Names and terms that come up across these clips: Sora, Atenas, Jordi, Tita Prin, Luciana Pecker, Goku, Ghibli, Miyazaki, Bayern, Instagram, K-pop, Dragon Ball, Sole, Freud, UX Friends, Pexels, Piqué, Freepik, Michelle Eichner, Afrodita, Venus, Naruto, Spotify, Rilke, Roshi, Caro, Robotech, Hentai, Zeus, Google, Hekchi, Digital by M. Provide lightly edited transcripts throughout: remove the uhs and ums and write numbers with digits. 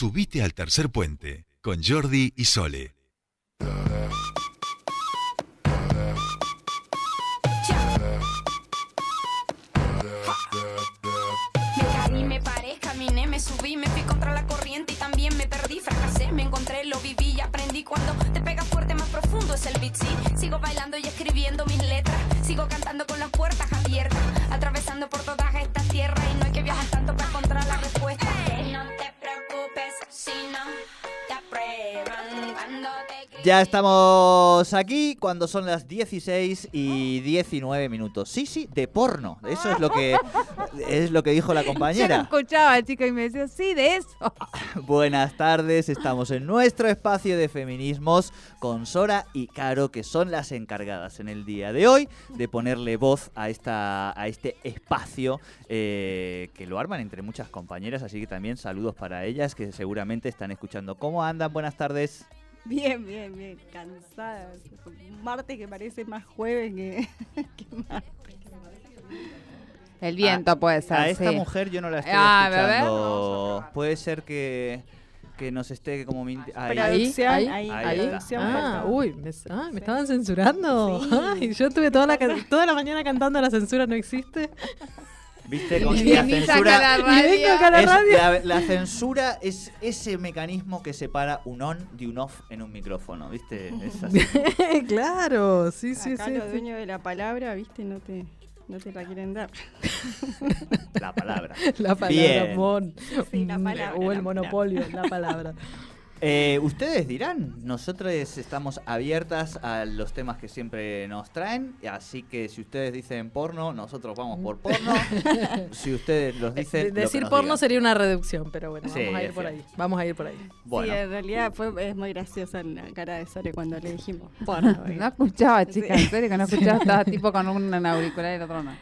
Subite al tercer puente con Jordi y Sole. Subí, me fui contra la corriente y también me perdí, fracasé, me encontré, lo viví y aprendí. Cuando te pegas fuerte, más profundo es el beat, sí. Sigo bailando y escribiendo mis letras, sigo cantando con las puertas abiertas, atravesando por todas estas tierras. Y no hay que viajar tanto para encontrar la respuesta. Hey, no te preocupes si no te aprueban cuando te... Ya estamos aquí cuando son las 16 y 19 minutos. Sí, sí, de porno. Eso es lo que... Es lo que dijo la compañera. Yo escuchaba, chica, y me decía, sí, de eso. Buenas tardes, estamos en nuestro espacio de feminismos con Sora y Caro, que son las encargadas en el día de hoy de ponerle voz a este espacio que lo arman entre muchas compañeras, así que también saludos para ellas que seguramente están escuchando. ¿Cómo andan? Buenas tardes. Bien, bien, bien, cansada. Un martes que parece más jueves que martes. El viento puede ser, a esta sí. Mujer yo no la estoy escuchando. A ver. Puede ser que nos esté como... Ahí. Uy, me estaban censurando. Sí. Ay, yo tuve toda la mañana cantando La Censura No Existe. ¿Viste? Con la censura, la censura es ese mecanismo que separa un on de un off en un micrófono, ¿viste? Es así. Claro, sí, acá sí. Acá los dueños de la palabra, ¿viste? No te la quieren dar. La palabra. La palabra, sí, la palabra. O el monopolio, la palabra. Ustedes dirán, nosotros estamos abiertas a los temas que siempre nos traen, así que si ustedes dicen porno, nosotros vamos por porno. Si ustedes los dicen... Decir porno digan. Sería una reducción, pero bueno, sí, vamos a ir por ahí. Bueno. Sí, en realidad es muy graciosa la cara de Sore cuando le dijimos porno. No escuchaba, chicas, sí. En serio que no escuchaba, estaba tipo con un auricular y el otro no.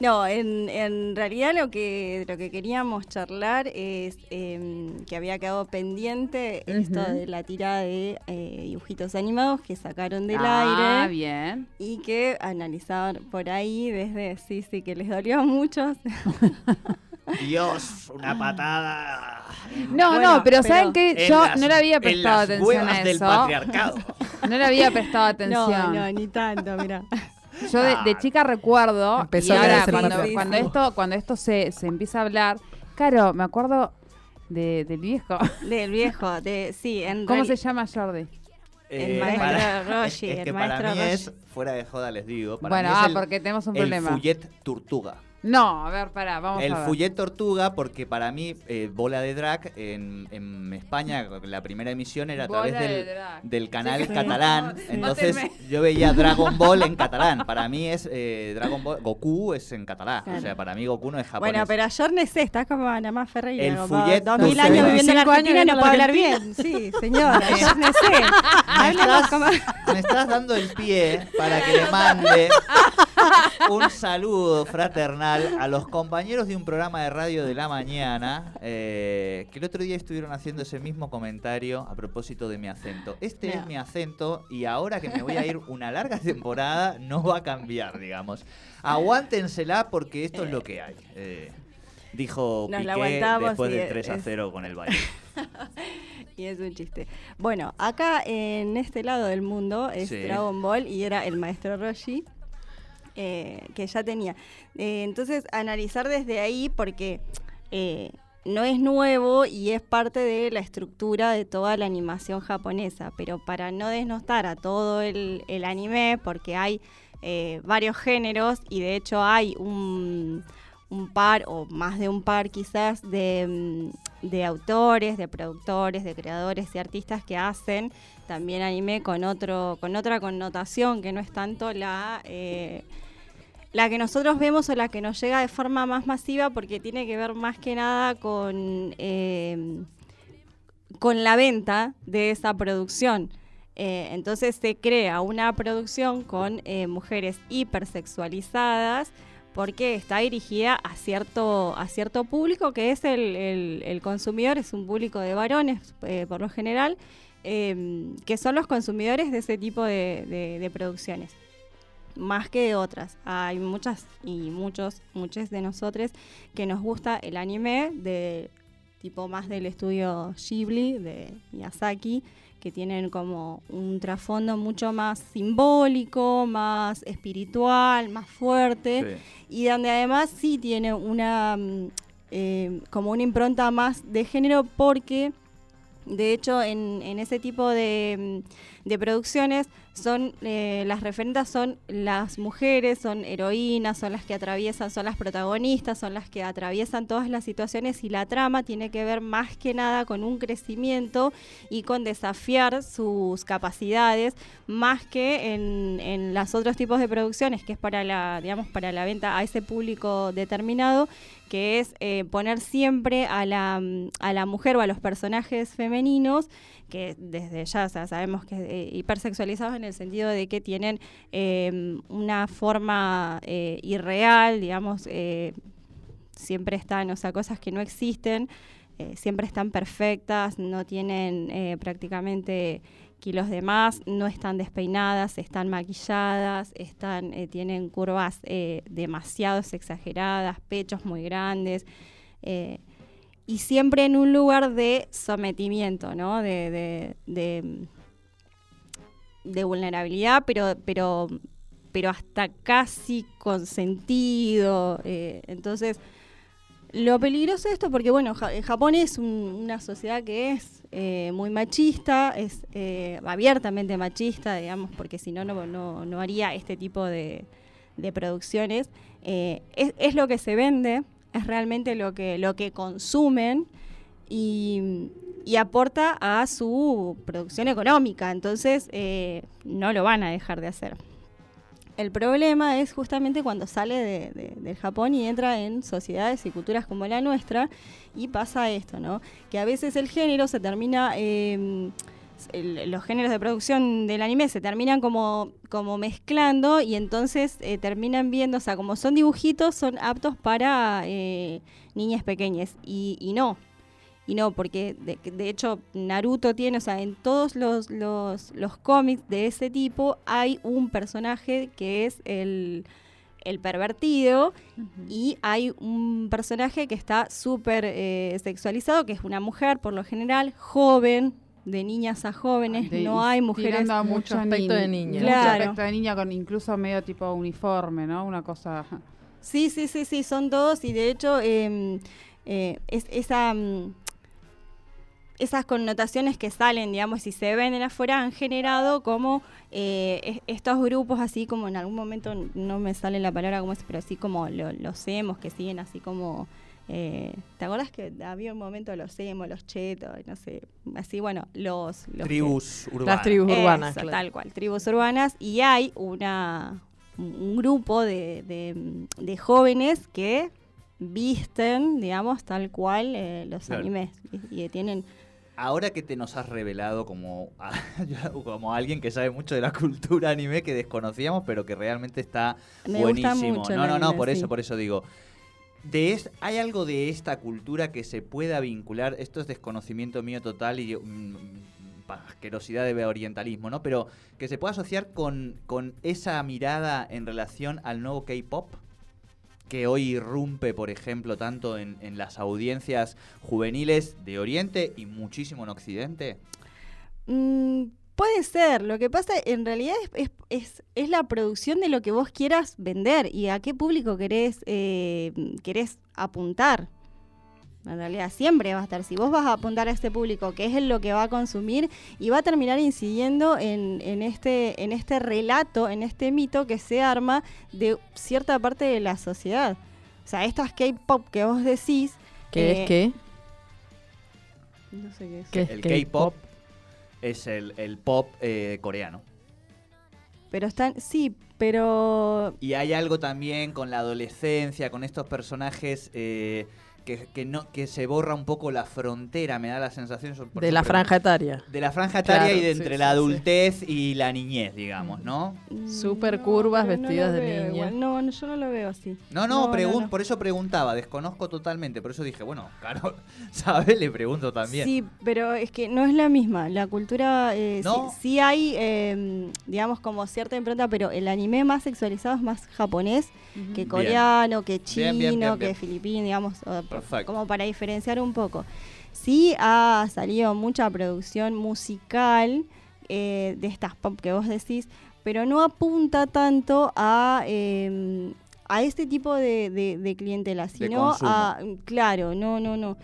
No, en realidad lo que queríamos charlar es que había quedado pendiente esto de la tirada de dibujitos animados que sacaron del aire. Ah, bien. Y que analizaban por ahí desde... Sí, que les dolió a muchos. Dios, una patada. No, bueno, pero ¿saben qué? Yo no le había prestado atención a eso. En las huevas del patriarcado. No le había prestado atención. No, ni tanto, mirá. Yo de chica recuerdo, y ahora cuando esto se empieza a hablar, claro, me acuerdo del viejo. Del viejo, sí. ¿Cómo se llama, Jordi? El maestro Roshi. Es que para mí es, fuera de joda les digo, para mí es porque tenemos un problema. El Fouillet Tortuga. No, a ver, pará, vamos a ver. El Fouillet Tortuga, porque para mí, Bola de Drag, en España, la primera emisión era a través del canal catalán. No, entonces yo veía Dragon Ball en catalán. Para mí es Dragon Ball, Goku es en catalán. Claro. O sea, para mí Goku no es japonés. Bueno, pero ayer no sé, estás como nada más Ferreira. El Fouillet 2000 años viviendo en Argentina no puedo hablar bien. Sí, señora, ayer no sé. Me estás dando el pie para que le mande un saludo fraternal a los compañeros de un programa de radio de la mañana que el otro día estuvieron haciendo ese mismo comentario a propósito de mi acento. Es mi acento y ahora que me voy a ir una larga temporada no va a cambiar, digamos. Aguántensela porque esto es lo que hay. Dijo nos Piqué después del 3-0 con el Bayern. Y es un chiste. Bueno, acá en este lado del mundo es Dragon Ball y era el maestro Roshi. Que ya tenía. Entonces, analizar desde ahí porque no es nuevo y es parte de la estructura de toda la animación japonesa, pero para no desnostar a todo el anime, porque hay varios géneros y de hecho hay un par o más de un par quizás de autores, de productores, de creadores y artistas que hacen también anime con otra connotación que no es tanto la que nosotros vemos o la que nos llega de forma más masiva porque tiene que ver más que nada con la venta de esa producción. Entonces se crea una producción con mujeres hipersexualizadas porque está dirigida a cierto público que es el consumidor, es un público de varones por lo general, que son los consumidores de ese tipo de producciones. Más que de otras. Hay muchas y muchos de nosotros que nos gusta el anime de tipo más del estudio Ghibli de Miyazaki, que tienen como un trasfondo mucho más simbólico, más espiritual, más fuerte, sí, y donde además sí tiene una como una impronta más de género, porque de hecho en ese tipo de producciones son las referentes son las mujeres, son heroínas, son las que atraviesan, son las protagonistas, son las que atraviesan todas las situaciones, y la trama tiene que ver más que nada con un crecimiento y con desafiar sus capacidades, más que en los otros tipos de producciones, que es para la, digamos, para la venta a ese público determinado, que es poner siempre a la mujer o a los personajes femeninos, que desde ya, o sea, sabemos que hipersexualizados en el sentido de que tienen una forma irreal, digamos, siempre están, o sea, cosas que no existen, siempre están perfectas, no tienen prácticamente kilos de más, no están despeinadas, están maquilladas, están tienen curvas demasiado exageradas, pechos muy grandes, y siempre en un lugar de sometimiento, ¿no? De vulnerabilidad, pero hasta casi consentido. Entonces, lo peligroso de esto, porque bueno, Japón es una sociedad que es muy machista, es abiertamente machista, digamos, porque si no, no haría este tipo de producciones. Es lo que se vende, es realmente lo que consumen, y aporta a su producción económica, entonces no lo van a dejar de hacer. El problema es justamente cuando sale del Japón y entra en sociedades y culturas como la nuestra, y pasa esto, ¿no? Que a veces el género se termina, los géneros de producción del anime se terminan como mezclando, y entonces terminan viendo, o sea, como son dibujitos, son aptos para niñas pequeñas, y no, porque de hecho Naruto tiene, o sea, en todos los cómics de ese tipo hay un personaje que es el pervertido, uh-huh, y hay un personaje que está súper sexualizado, que es una mujer por lo general, joven, de niñas a jóvenes, no hay mujeres. Tirando a mucho aspecto de niña. Claro. Mucho aspecto de niña, con incluso medio tipo uniforme, ¿no? Una cosa... Sí, son todos, y de hecho esas connotaciones que salen, digamos, si se venden afuera, han generado como estos grupos, así como en algún momento, no me sale la palabra como es, pero así como los emos, que siguen así como... ¿Te acuerdas que había un momento los emos, los chetos, no sé, así, bueno, los tribus urbanas. Las tribus urbanas. Eso, claro. Tal cual, tribus urbanas, y hay un grupo de jóvenes que visten, digamos, tal cual los, claro, animes, y tienen... Ahora que te nos has revelado como alguien que sabe mucho de la cultura anime, que desconocíamos, pero que realmente está me buenísimo. Gusta mucho no, por eso, sí. Por eso digo, ¿hay algo de esta cultura que se pueda vincular? Esto es desconocimiento mío total y asquerosidad de orientalismo, ¿no? Pero que se pueda asociar con esa mirada en relación al nuevo K-pop, que hoy irrumpe, por ejemplo, tanto en las audiencias juveniles de Oriente y muchísimo en Occidente? Puede ser. Lo que pasa en realidad es la producción de lo que vos quieras vender y a qué público querés apuntar. En realidad siempre va a estar. Si vos vas a apuntar a este público, que es lo que va a consumir, y va a terminar incidiendo en este relato, en este mito que se arma de cierta parte de la sociedad. O sea, estos K-pop que vos decís... ¿Qué es qué? No sé qué es. ¿Qué es el K-pop? Es el pop coreano. Pero están... Sí, pero... Y hay algo también con la adolescencia, con estos personajes... Que se borra un poco la frontera, me da la sensación... De la franja etaria. De la franja etaria, claro, y de entre la adultez y la niñez, digamos, ¿no? Súper curvas, vestidas de niña. Igual. No, yo no lo veo así. No, por eso preguntaba, desconozco totalmente, por eso dije, bueno, Caro, ¿sabes? Le pregunto también. Sí, pero es que no es la misma, la cultura... ¿No? Sí hay, digamos, como cierta impronta, pero el anime más sexualizado es más japonés, uh-huh, que coreano, bien, que chino, bien. Que filipino, digamos... Perfecto. Como para diferenciar un poco. Sí ha salido mucha producción musical de estas pop que vos decís, pero no apunta tanto a este tipo de clientela, sino a... Claro, no.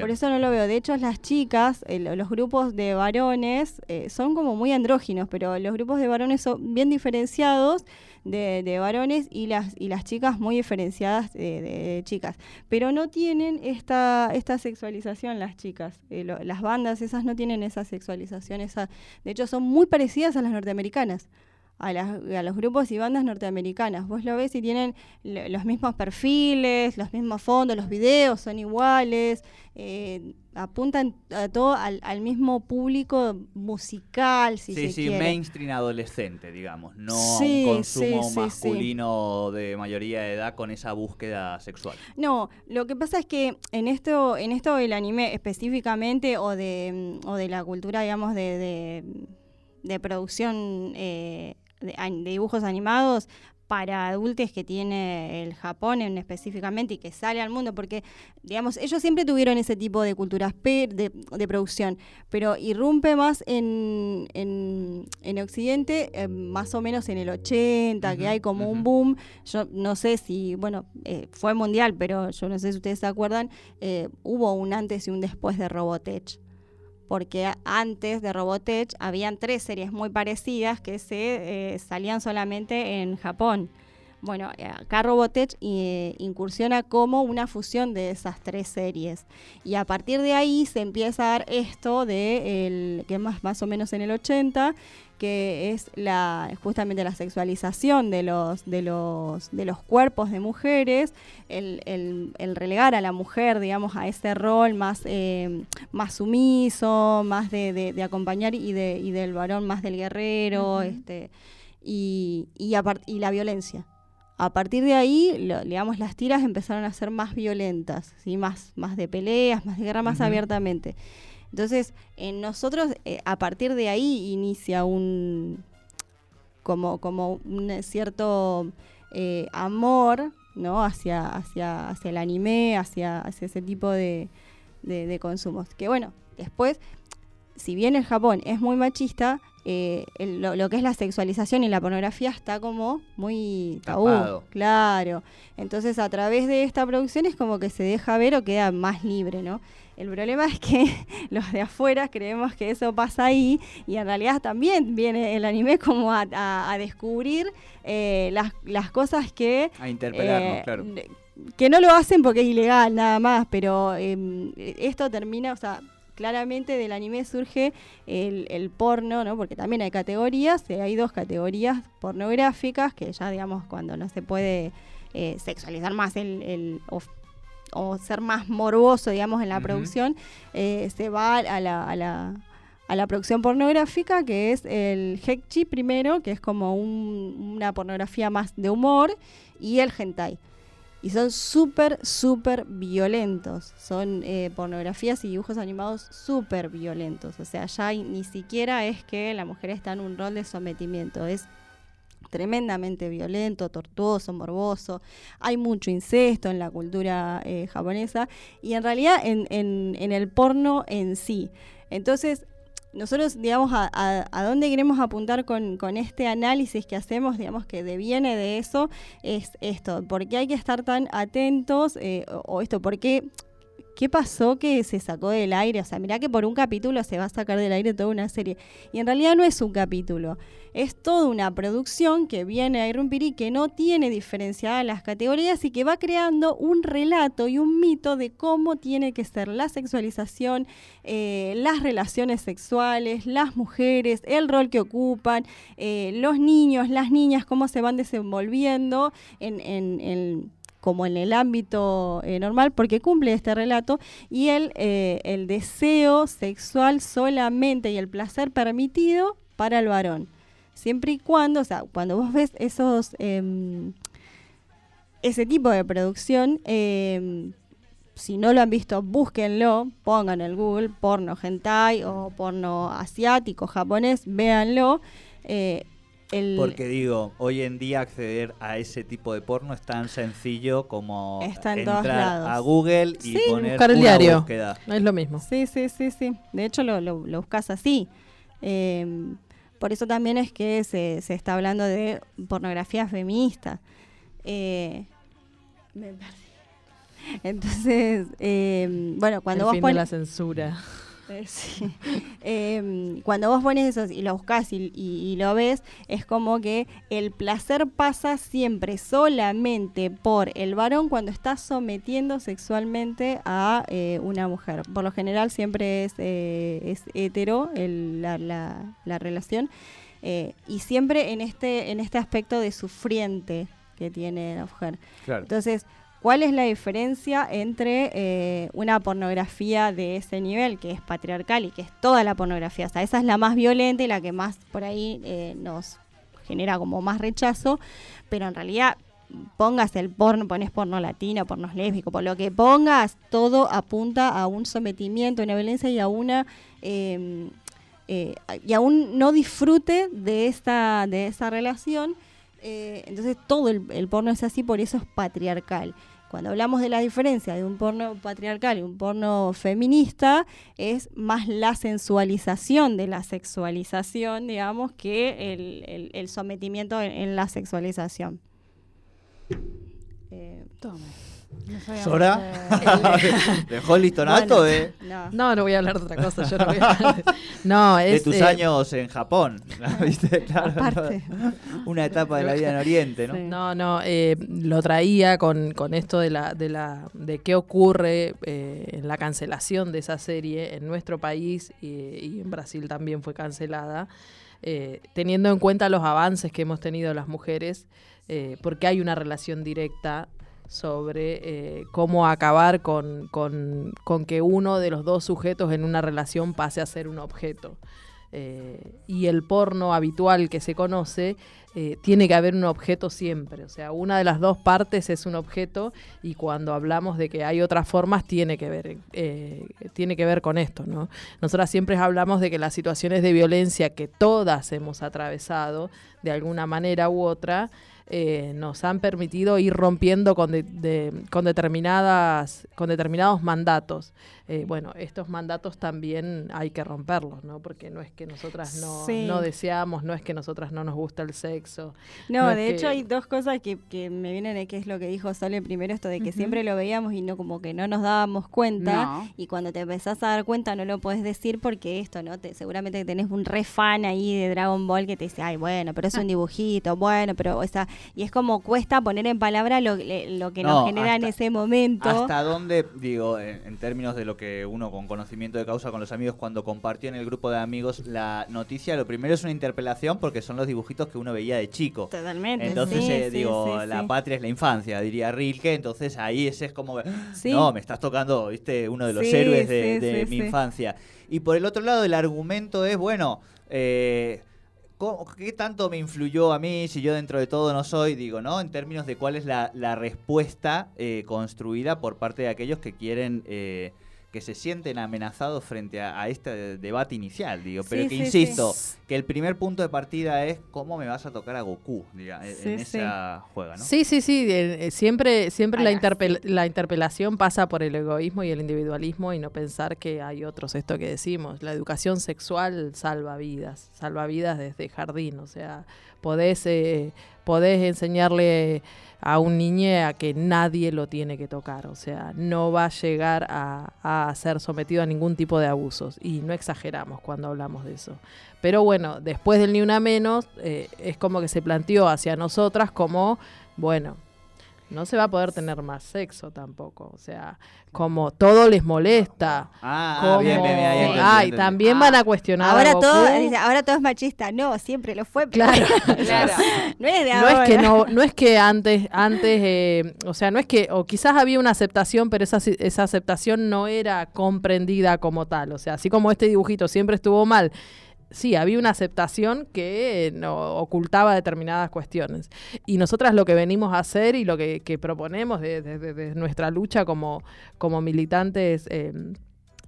Por eso no lo veo. De hecho, las chicas, los grupos de varones son como muy andróginos, pero los grupos de varones son bien diferenciados de varones y las chicas muy diferenciadas de chicas. Pero no tienen esta sexualización las chicas. Las bandas esas no tienen esa sexualización. De hecho, son muy parecidas a las norteamericanas. A los grupos y bandas norteamericanas. Vos lo ves y tienen los mismos perfiles, los mismos fondos, los videos son iguales, apuntan a todo al mismo público musical, si se quiere. Sí, mainstream adolescente, digamos, no sí, un consumo masculino de mayoría de edad con esa búsqueda sexual. No, lo que pasa es que en esto del anime específicamente o de la cultura, digamos, de producción de dibujos animados para adultos que tiene el Japón específicamente y que sale al mundo, porque, digamos, ellos siempre tuvieron ese tipo de culturas de producción, pero irrumpe más en Occidente, más o menos en el 80, que hay como un boom. Yo no sé si, fue mundial, pero yo no sé si ustedes se acuerdan, hubo un antes y un después de Robotech. Porque antes de Robotech habían 3 series muy parecidas que se salían solamente en Japón. Bueno, acá Robotech incursiona como una fusión de esas 3 series. Y a partir de ahí se empieza a dar esto que más o menos en el 80, que es justamente la sexualización de los cuerpos de mujeres, el relegar a la mujer, digamos, a ese rol más sumiso, más de acompañar y del varón más del guerrero, y la violencia. A partir de ahí, digamos, las tiras empezaron a ser más violentas, ¿sí? más de peleas, más de guerra, más abiertamente. Entonces, en nosotros, a partir de ahí inicia como un cierto amor, ¿no? hacia el anime, hacia ese tipo de consumos. Que después, si bien el Japón es muy machista, lo que es la sexualización y la pornografía está como muy tabú. Tapado. Claro. Entonces, a través de esta producción es como que se deja ver o queda más libre, ¿no? El problema es que los de afuera creemos que eso pasa ahí y en realidad también viene el anime como a descubrir las cosas que... A interpelarnos, claro. Que no lo hacen porque es ilegal nada más, pero esto termina... o sea, claramente del anime surge el porno, ¿no? Porque también hay categorías, hay 2 categorías pornográficas que ya, digamos, cuando no se puede sexualizar más o ser más morboso, digamos, en la producción, se va a la producción pornográfica, que es el Hekchi primero, que es como una pornografía más de humor, y el Hentai. Y son súper violentos. Son pornografías y dibujos animados súper violentos. O sea, ya ni siquiera es que la mujer está en un rol de sometimiento. Es tremendamente violento, tortuoso, morboso. Hay mucho incesto en la cultura japonesa. Y en realidad en el porno en sí. Entonces... nosotros, digamos, a dónde queremos apuntar con este análisis que hacemos, digamos, que deviene de eso, es esto. ¿Por qué hay que estar tan atentos? ¿Por qué? ¿Qué pasó que se sacó del aire? O sea, mirá que por un capítulo se va a sacar del aire toda una serie. Y en realidad no es un capítulo. Es toda una producción que viene a irrumpir y que no tiene diferenciadas las categorías y que va creando un relato y un mito de cómo tiene que ser la sexualización, las relaciones sexuales, las mujeres, el rol que ocupan, los niños, las niñas, cómo se van desenvolviendo como en el ámbito normal, porque cumple este relato, y el deseo sexual solamente y el placer permitido para el varón. Siempre y cuando, o sea, cuando vos ves ese tipo de producción, si no lo han visto, búsquenlo, pongan en el Google porno hentai o porno asiático, japonés, véanlo, Porque digo, hoy en día acceder a ese tipo de porno es tan sencillo como entrar a Google y poner buscar el diario. Búsqueda. Es lo mismo. Sí. De hecho, lo buscas así. Por eso también es que se está hablando de pornografía feminista. Me perdí. Entonces, bueno, cuando el vos pones la censura. Sí. Cuando vos pones eso y lo buscas y lo ves, es como que el placer pasa siempre solamente por el varón cuando está sometiendo sexualmente a una mujer. Por lo general siempre es hetero la relación, y siempre en este aspecto de sufriente que tiene la mujer. Claro. Entonces, ¿cuál es la diferencia entre una pornografía de ese nivel, que es patriarcal y que es toda la pornografía? O sea, esa es la más violenta y la que más por ahí nos genera como más rechazo, pero en realidad pongas el porno, pones porno latino, porno lésbico, por lo que pongas, todo apunta a un sometimiento, a una violencia y a una... y aún no disfrute de esa relación. Entonces todo el porno es así, por eso es patriarcal. Cuando hablamos de la diferencia de un porno patriarcal y un porno feminista, es más la sensualización de la sexualización, digamos, que el sometimiento en la sexualización. Toma. No, ¿Sora? ¿Dejó el listón alto? Bueno, no voy a hablar de otra cosa. Yo no voy a hablar de tus años en Japón, ¿viste? Claro, aparte. Una etapa de la vida en Oriente, ¿no? Sí. Lo traía con esto de qué ocurre en la cancelación de esa serie en nuestro país y en Brasil también fue cancelada, teniendo en cuenta los avances que hemos tenido las mujeres, porque hay una relación directa sobre cómo acabar con que uno de los dos sujetos en una relación pase a ser un objeto. Y el porno habitual que se conoce, tiene que haber un objeto siempre. O sea, una de las dos partes es un objeto, y cuando hablamos de que hay otras formas, tiene que ver con esto, ¿no? Nosotras siempre hablamos de que las situaciones de violencia que todas hemos atravesado de alguna manera u otra, nos han permitido ir rompiendo con determinados mandatos. Bueno, estos mandatos también hay que romperlos, ¿no? Porque no es que nosotras no deseamos, no es que nosotras no nos gusta el sexo. De hecho hay dos cosas que me vienen de que es lo que dijo Sole primero, esto de que siempre lo veíamos y no, como que no nos dábamos cuenta, y cuando te empezás a dar cuenta no lo podés decir porque esto, ¿no? Seguramente tenés un re fan ahí de Dragon Ball que te dice, ay, bueno, pero es un dibujito, bueno, pero esa... Y es como cuesta poner en palabra lo que nos genera en ese momento. ¿Hasta dónde, digo, en términos de lo que uno con conocimiento de causa con los amigos, cuando compartió en el grupo de amigos la noticia, lo primero es una interpelación porque son los dibujitos que uno veía de chico? Totalmente. Entonces, la patria es la infancia, diría Rilke, entonces ahí ese es como, me estás tocando, viste, uno de los héroes de mi infancia. Y por el otro lado, el argumento es, bueno... ¿qué tanto me influyó a mí si yo dentro de todo no soy? Digo, ¿no? En términos de cuál es la respuesta construida por parte de aquellos que quieren, que se sienten amenazados frente a este debate inicial, digo. Pero insisto, que el primer punto de partida es cómo me vas a tocar a Goku, en esa juega, ¿no? Sí. Siempre la interpelación pasa por el egoísmo y el individualismo y no pensar que hay otros, esto que decimos. La educación sexual salva vidas desde jardín, o sea, podés enseñarle a un niñe a que nadie lo tiene que tocar, o sea, no va a llegar a ser sometido a ningún tipo de abusos, y no exageramos cuando hablamos de eso. Pero bueno, después del Ni Una Menos, es como que se planteó hacia nosotras como, bueno, no se va a poder tener más sexo tampoco, o sea, como todo les molesta. Bien, también van a cuestionar ahora a Goku. Ahora todo es machista. No, siempre lo fue. Claro. No es de ahora. No es que antes o sea, no es que, o quizás había una aceptación, pero esa aceptación no era comprendida como tal, o sea, así como este dibujito siempre estuvo mal. Sí, había una aceptación que ocultaba determinadas cuestiones. Y nosotras lo que venimos a hacer y lo que proponemos desde nuestra lucha como militantes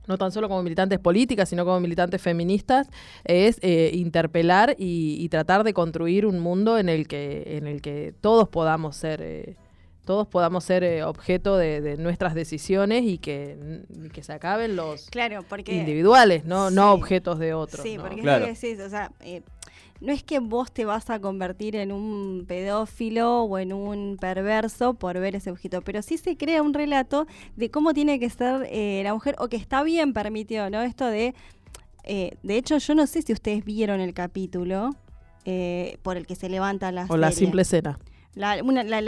no tan solo como militantes políticas, sino como militantes feministas, es interpelar y tratar de construir un mundo en el que todos podamos ser objeto de nuestras decisiones y que se acaben los individuales, ¿no? Sí, no objetos de otros. Sí, ¿no? Porque es que decís, o sea, no es que vos te vas a convertir en un pedófilo o en un perverso por ver ese objeto, pero sí se crea un relato de cómo tiene que ser la mujer, o que está bien permitido, ¿no? Esto de hecho, yo no sé si ustedes vieron el capítulo por el que se levanta la serie. La simple escena. La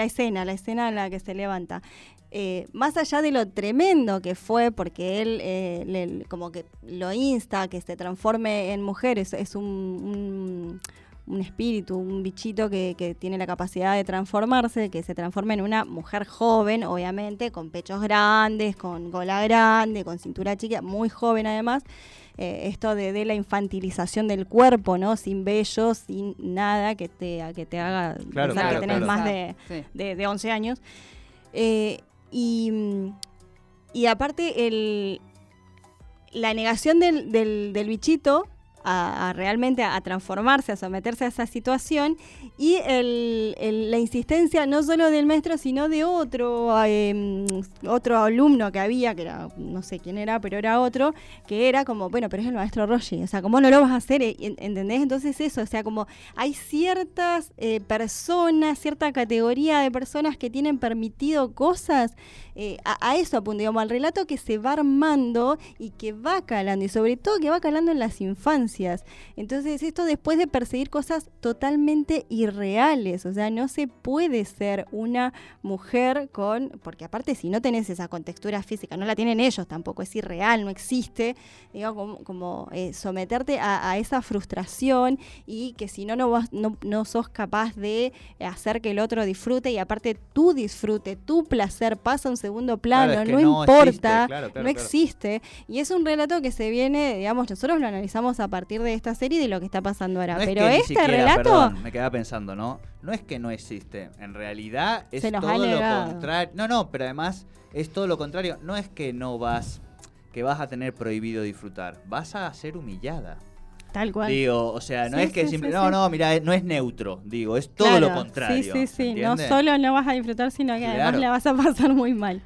escena en la que se levanta. Más allá de lo tremendo que fue, porque él como que lo insta a que se transforme en mujer, es un espíritu, un bichito que tiene la capacidad de transformarse, que se transforma en una mujer joven, obviamente, con pechos grandes, con gola grande, con cintura chica, muy joven además. Esto de la infantilización del cuerpo, ¿no? Sin vello, sin nada que te haga pensar que tenés más de 11 años. Y aparte la negación del bichito a realmente a transformarse, a someterse a esa situación, y la insistencia no solo del maestro, sino de otro alumno que había, que era, no sé quién era, pero era otro, que era como, bueno, pero es el maestro Roshi, o sea, ¿cómo no lo vas a hacer? ¿Entendés? Entonces eso, o sea, como hay ciertas personas, cierta categoría de personas que tienen permitido cosas, a eso apunta, digamos, al relato que se va armando y que va calando, y sobre todo que va calando en las infancias. Entonces esto después de perseguir cosas totalmente irreales, o sea, no se puede ser una mujer porque aparte si no tenés esa contextura física, no la tienen ellos tampoco, es irreal, no existe, digo, como someterte a esa frustración, y que si no sos capaz de hacer que el otro disfrute, y aparte tu disfrute, tu placer pasa a un segundo plano, claro, es que no importa, existe, no existe, y es un relato que se viene, digamos, nosotros lo analizamos a partir de esta serie y de lo que está pasando ahora. No, pero es que este siquiera, relato... Perdón, me quedaba pensando, ¿no? No es que no existe. En realidad es todo lo contrario. No, pero además es todo lo contrario. No es que vas a tener prohibido disfrutar. Vas a ser humillada. Tal cual. Digo, o sea, mirá, no es neutro. Digo, es todo lo contrario. Sí. ¿Entiendes? No solo no vas a disfrutar, sino que además la vas a pasar muy mal.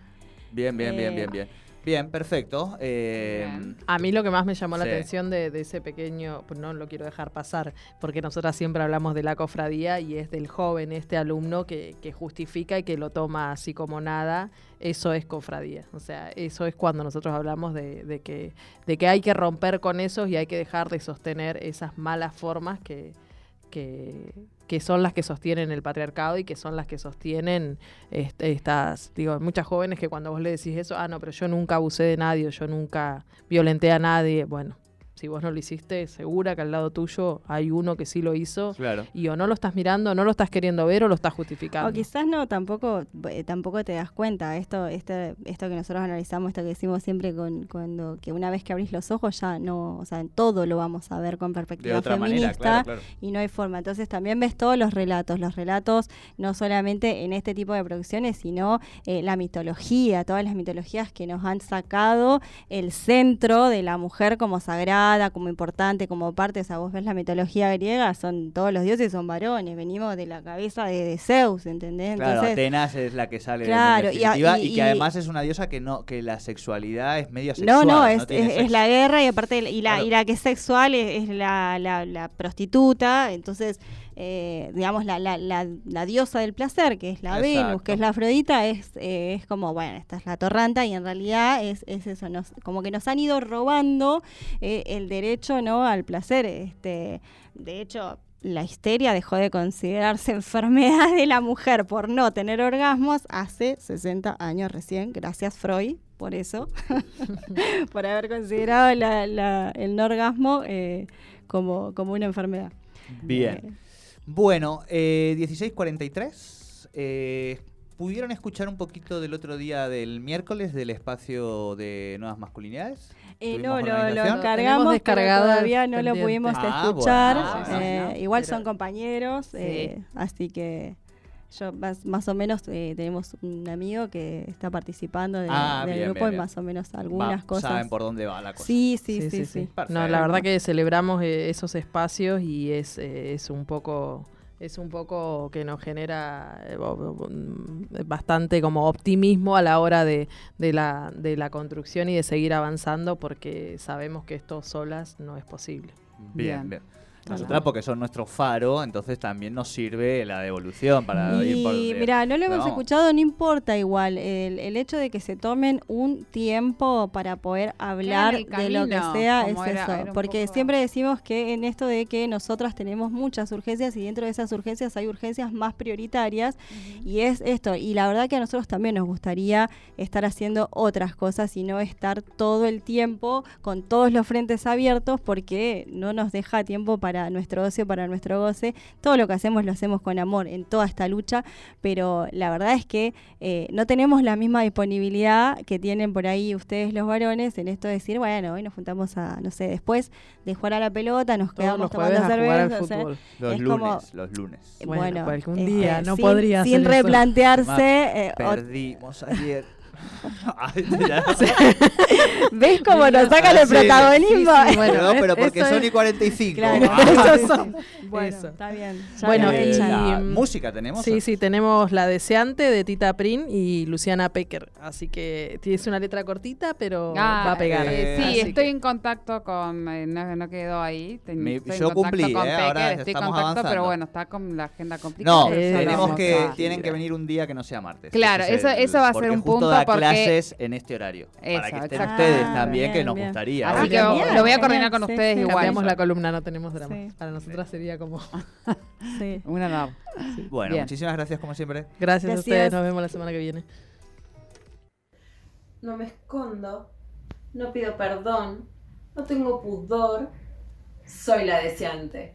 Bien. Bien, perfecto. A mí lo que más me llamó la atención de ese pequeño, pues no lo quiero dejar pasar, porque nosotras siempre hablamos de la cofradía, y es del joven, este alumno que justifica y que lo toma así como nada. Eso es cofradía. O sea, eso es cuando nosotros hablamos de que hay que romper con esos y hay que dejar de sostener esas malas formas que son las que sostienen el patriarcado y que son las que sostienen muchas jóvenes que cuando vos le decís eso, no, pero yo nunca abusé de nadie, yo nunca violenté a nadie. Bueno, si vos no lo hiciste, segura que al lado tuyo hay uno que sí lo hizo, y o no lo estás mirando, no lo estás queriendo ver, o lo estás justificando. O quizás no, tampoco te das cuenta. Esto que nosotros analizamos, esto que decimos siempre, que una vez que abrís los ojos ya no, o sea, en todo lo vamos a ver con perspectiva feminista, manera, y no hay forma. Entonces también ves todos los relatos, no solamente en este tipo de producciones, sino la mitología, todas las mitologías que nos han sacado el centro de la mujer como sagrada, como importante, como parte. O sea, vos ves la mitología griega, son todos los dioses son varones, venimos de la cabeza de Zeus, ¿entendés? Entonces, Atenas es la que sale en definitiva, y que además es una diosa que la sexualidad es medio sexual. Es la guerra, y aparte y la que es sexual es la prostituta, entonces... digamos la diosa del placer, que es la Venus, que es la Afrodita, es como, bueno, esta es la torranta, y en realidad es eso, como que nos han ido robando el derecho, ¿no?, al placer. De hecho, la histeria dejó de considerarse enfermedad de la mujer por no tener orgasmos hace 60 años recién, gracias Freud por eso, por haber considerado el no orgasmo como una enfermedad. Bien. Bueno, 16:43, ¿pudieron escuchar un poquito del otro día, del miércoles, del espacio de Nuevas Masculinidades? No, lo cargamos, pero todavía no lo pudimos escuchar. Igual son compañeros, así que... Yo más o menos tenemos un amigo que está participando del grupo y más o menos algunas cosas. Saben por dónde va la cosa. Sí. No, la verdad que celebramos esos espacios y es un poco que nos genera bastante como optimismo a la hora de la construcción y de seguir avanzando, porque sabemos que esto solas no es posible. Bien. Nosotras, porque son nuestro faro, entonces también nos sirve la devolución para ir por... Y mirá, no lo hemos escuchado, no importa igual. El hecho de que se tomen un tiempo para poder hablar de lo que sea es eso. Porque siempre decimos que en esto de que nosotras tenemos muchas urgencias y dentro de esas urgencias hay urgencias más prioritarias, y es esto. Y la verdad que a nosotros también nos gustaría estar haciendo otras cosas y no estar todo el tiempo con todos los frentes abiertos, porque no nos deja tiempo para nuestro ocio, para nuestro goce. Todo lo que hacemos lo hacemos con amor en toda esta lucha, pero la verdad es que no tenemos la misma disponibilidad que tienen por ahí ustedes los varones en esto de decir, bueno, hoy nos juntamos a, no sé, después de jugar a la pelota, nos quedamos tomando cerveza. Los lunes. Bueno, algún día no podría sin replantearse. Perdimos ayer. ¿Ves cómo nos sacan el protagonismo? Sí, bueno, no, pero porque son y 45. Claro, Bueno, está bien. Bueno, la música tenemos. Sí, tenemos La Deseante de Tita Prin y Luciana Pecker. Así que tienes una letra cortita, pero va a pegar. Estoy en contacto con... No quedó ahí. Yo cumplí, con Pecker, ahora estoy en contacto, avanzando. Pero bueno, está con la agenda complicada. No, tienen que venir un día que no sea martes. Claro, eso va a ser un punto. Clases en este horario. Eso, para que estén ustedes también, que nos gustaría. Así que lo voy a coordinar con ustedes igual. Cambiamos la columna, no tenemos drama. Para nosotras sería como una nada. Bueno, muchísimas gracias como siempre. Gracias a ustedes, nos vemos la semana que viene. No me escondo, no pido perdón, no tengo pudor, soy la deseante.